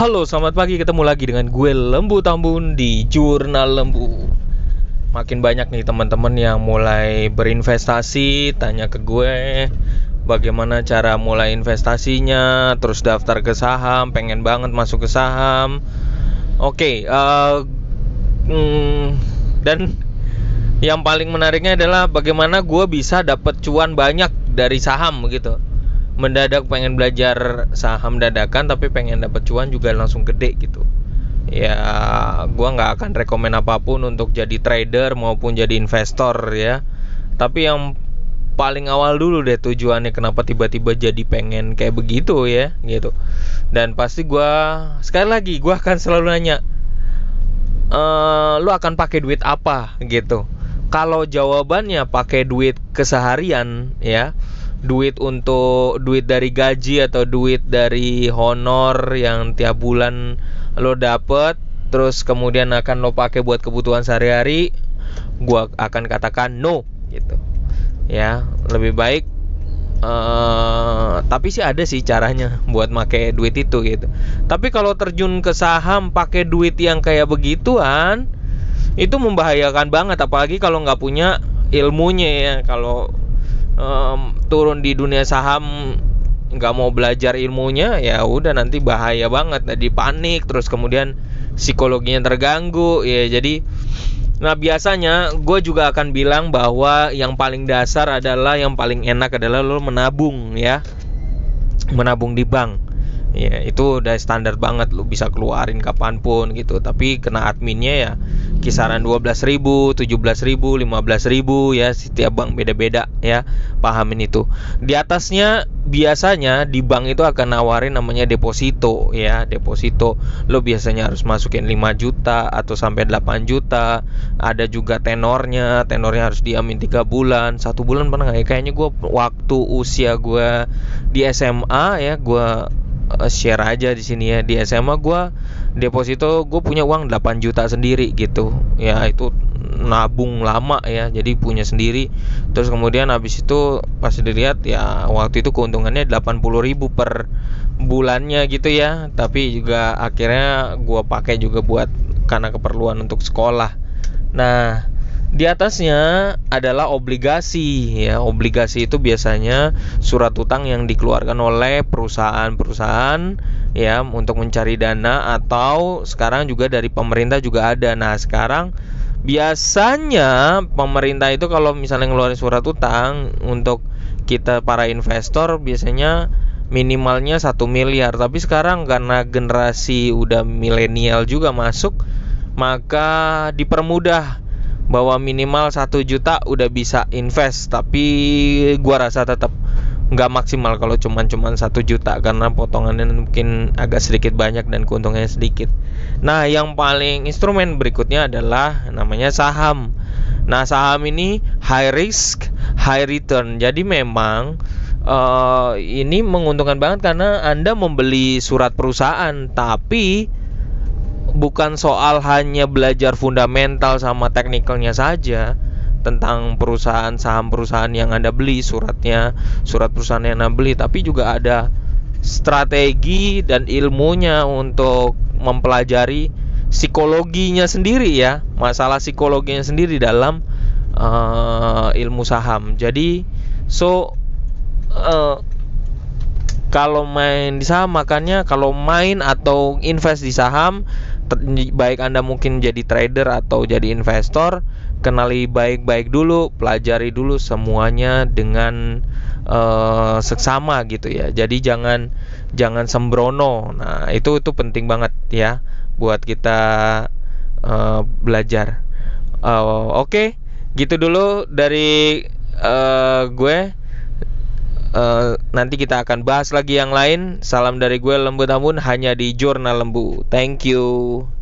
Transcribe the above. Halo, selamat pagi. Ketemu lagi dengan gue Lembu Tambun di Jurnal Lembu. Makin banyak nih teman-teman yang mulai berinvestasi, tanya ke gue bagaimana cara mulai investasinya, terus daftar ke saham, pengen banget masuk ke saham. Dan yang paling menariknya adalah bagaimana gue bisa dapat cuan banyak dari saham gitu. Mendadak pengen belajar saham dadakan tapi pengen dapat cuan juga langsung gede gitu. Ya, gue gak akan rekomen apapun untuk jadi trader maupun jadi investor ya. Tapi yang paling awal dulu deh tujuannya, kenapa tiba-tiba jadi pengen kayak begitu ya gitu. Dan pasti gue, sekali lagi gue akan selalu nanya, lu akan pakai duit apa gitu. Kalau jawabannya pakai duit keseharian ya, duit dari gaji atau duit dari honor yang tiap bulan lo dapet, terus kemudian akan lo pakai buat kebutuhan sehari-hari, gua akan katakan no gitu ya. Lebih baik tapi sih ada sih caranya buat pakai duit itu gitu. Tapi kalau terjun ke saham pakai duit yang kayak begituan itu membahayakan banget, apalagi kalau nggak punya ilmunya ya. Kalau turun di dunia saham nggak mau belajar ilmunya, ya udah nanti bahaya banget, tadi panik, terus kemudian psikologinya terganggu ya. Jadi nah biasanya gue juga akan bilang bahwa yang paling dasar adalah, yang paling enak adalah lo menabung ya, menabung di bank ya. Itu udah standar banget, lo bisa keluarin kapanpun gitu. Tapi kena adminnya ya kisaran 12.000, 17.000, 15.000 ya, setiap bank beda-beda ya. Pahamin itu. Di atasnya biasanya di bank itu akan nawarin namanya deposito ya, deposito. Lo biasanya harus masukin 5 juta atau sampai 8 juta. Ada juga tenornya, harus diamin 3 bulan, 1 bulan pernah enggak ya? Kayaknya gue waktu usia gue di SMA ya, gue share aja di sini ya. Di SMA gue deposito, gue punya uang 8 juta sendiri gitu ya. Itu nabung lama ya, jadi punya sendiri. Terus kemudian habis itu pas dilihat ya, waktu itu keuntungannya 80.000 per bulannya gitu ya. Tapi juga akhirnya gue pakai juga buat, karena keperluan untuk sekolah. Nah di atasnya adalah obligasi ya. Obligasi itu biasanya surat utang yang dikeluarkan oleh perusahaan-perusahaan ya untuk mencari dana, atau sekarang juga dari pemerintah juga ada. Nah, sekarang biasanya pemerintah itu kalau misalnya ngeluarin surat utang untuk kita para investor biasanya minimalnya 1 miliar. Tapi sekarang karena generasi udah milenial juga masuk, maka dipermudah bahwa minimal 1 juta udah bisa invest. Tapi gua rasa tetap nggak maksimal kalau cuman 1 juta karena potongannya mungkin agak sedikit banyak dan keuntungannya sedikit. Nah, yang paling instrumen berikutnya adalah namanya saham. Nah, saham ini high risk, high return. Jadi memang ini menguntungkan banget karena Anda membeli surat perusahaan, tapi bukan soal hanya belajar fundamental sama teknikalnya saja tentang perusahaan, saham perusahaan yang Anda beli, suratnya, surat perusahaan yang Anda beli, tapi juga ada strategi dan ilmunya untuk mempelajari psikologinya sendiri ya, masalah psikologinya sendiri dalam ilmu saham. Jadi kalau main di saham, makanya kalau main atau invest di saham, baik Anda mungkin jadi trader atau jadi investor, kenali baik-baik dulu, pelajari dulu semuanya dengan seksama gitu ya. Jadi jangan sembrono. Nah, itu penting banget ya buat kita belajar. Oke. Gitu dulu dari gue. Nanti kita akan bahas lagi yang lain. Salam dari gue Lembu Tambun, hanya di Jurnal Lembu. Thank you.